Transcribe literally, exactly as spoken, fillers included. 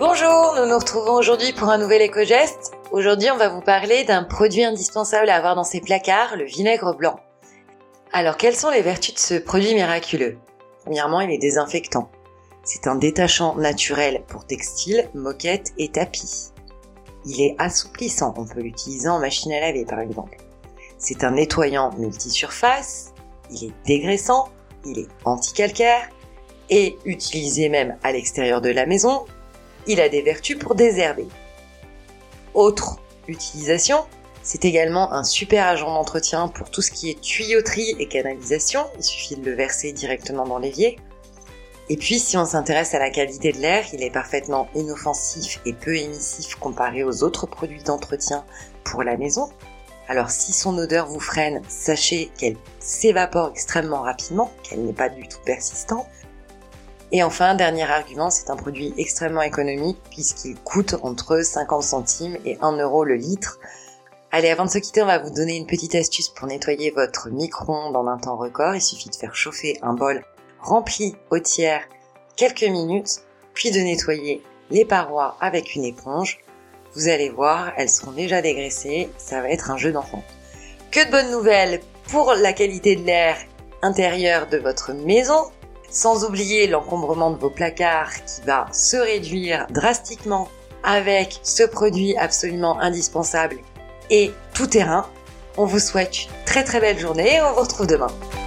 Bonjour, nous nous retrouvons aujourd'hui pour un nouvel éco-geste. Aujourd'hui, on va vous parler d'un produit indispensable à avoir dans ses placards, le vinaigre blanc. Alors, quelles sont les vertus de ce produit miraculeux ? Premièrement, il est désinfectant. C'est un détachant naturel pour textiles, moquettes et tapis. Il est assouplissant, on peut l'utiliser en machine à laver par exemple. C'est un nettoyant multisurface, il est dégraissant, il est anticalcaire et utilisé même à l'extérieur de la maison, il a des vertus pour désherber. Autre utilisation, c'est également un super agent d'entretien pour tout ce qui est tuyauterie et canalisation, il suffit de le verser directement dans l'évier. Et puis, si on s'intéresse à la qualité de l'air, il est parfaitement inoffensif et peu émissif comparé aux autres produits d'entretien pour la maison. Alors, si son odeur vous freine, sachez qu'elle s'évapore extrêmement rapidement, qu'elle n'est pas du tout persistante. Et enfin, dernier argument, c'est un produit extrêmement économique puisqu'il coûte entre cinquante centimes et un euro le litre. Allez, avant de se quitter, on va vous donner une petite astuce pour nettoyer votre micro-ondes en un temps record. Il suffit de faire chauffer un bol rempli au tiers quelques minutes, puis de nettoyer les parois avec une éponge. Vous allez voir, elles seront déjà dégraissées, ça va être un jeu d'enfant. Que de bonnes nouvelles pour la qualité de l'air intérieur de votre maison, sans oublier l'encombrement de vos placards qui va se réduire drastiquement avec ce produit absolument indispensable et tout terrain. On vous souhaite une très très belle journée et on vous retrouve demain.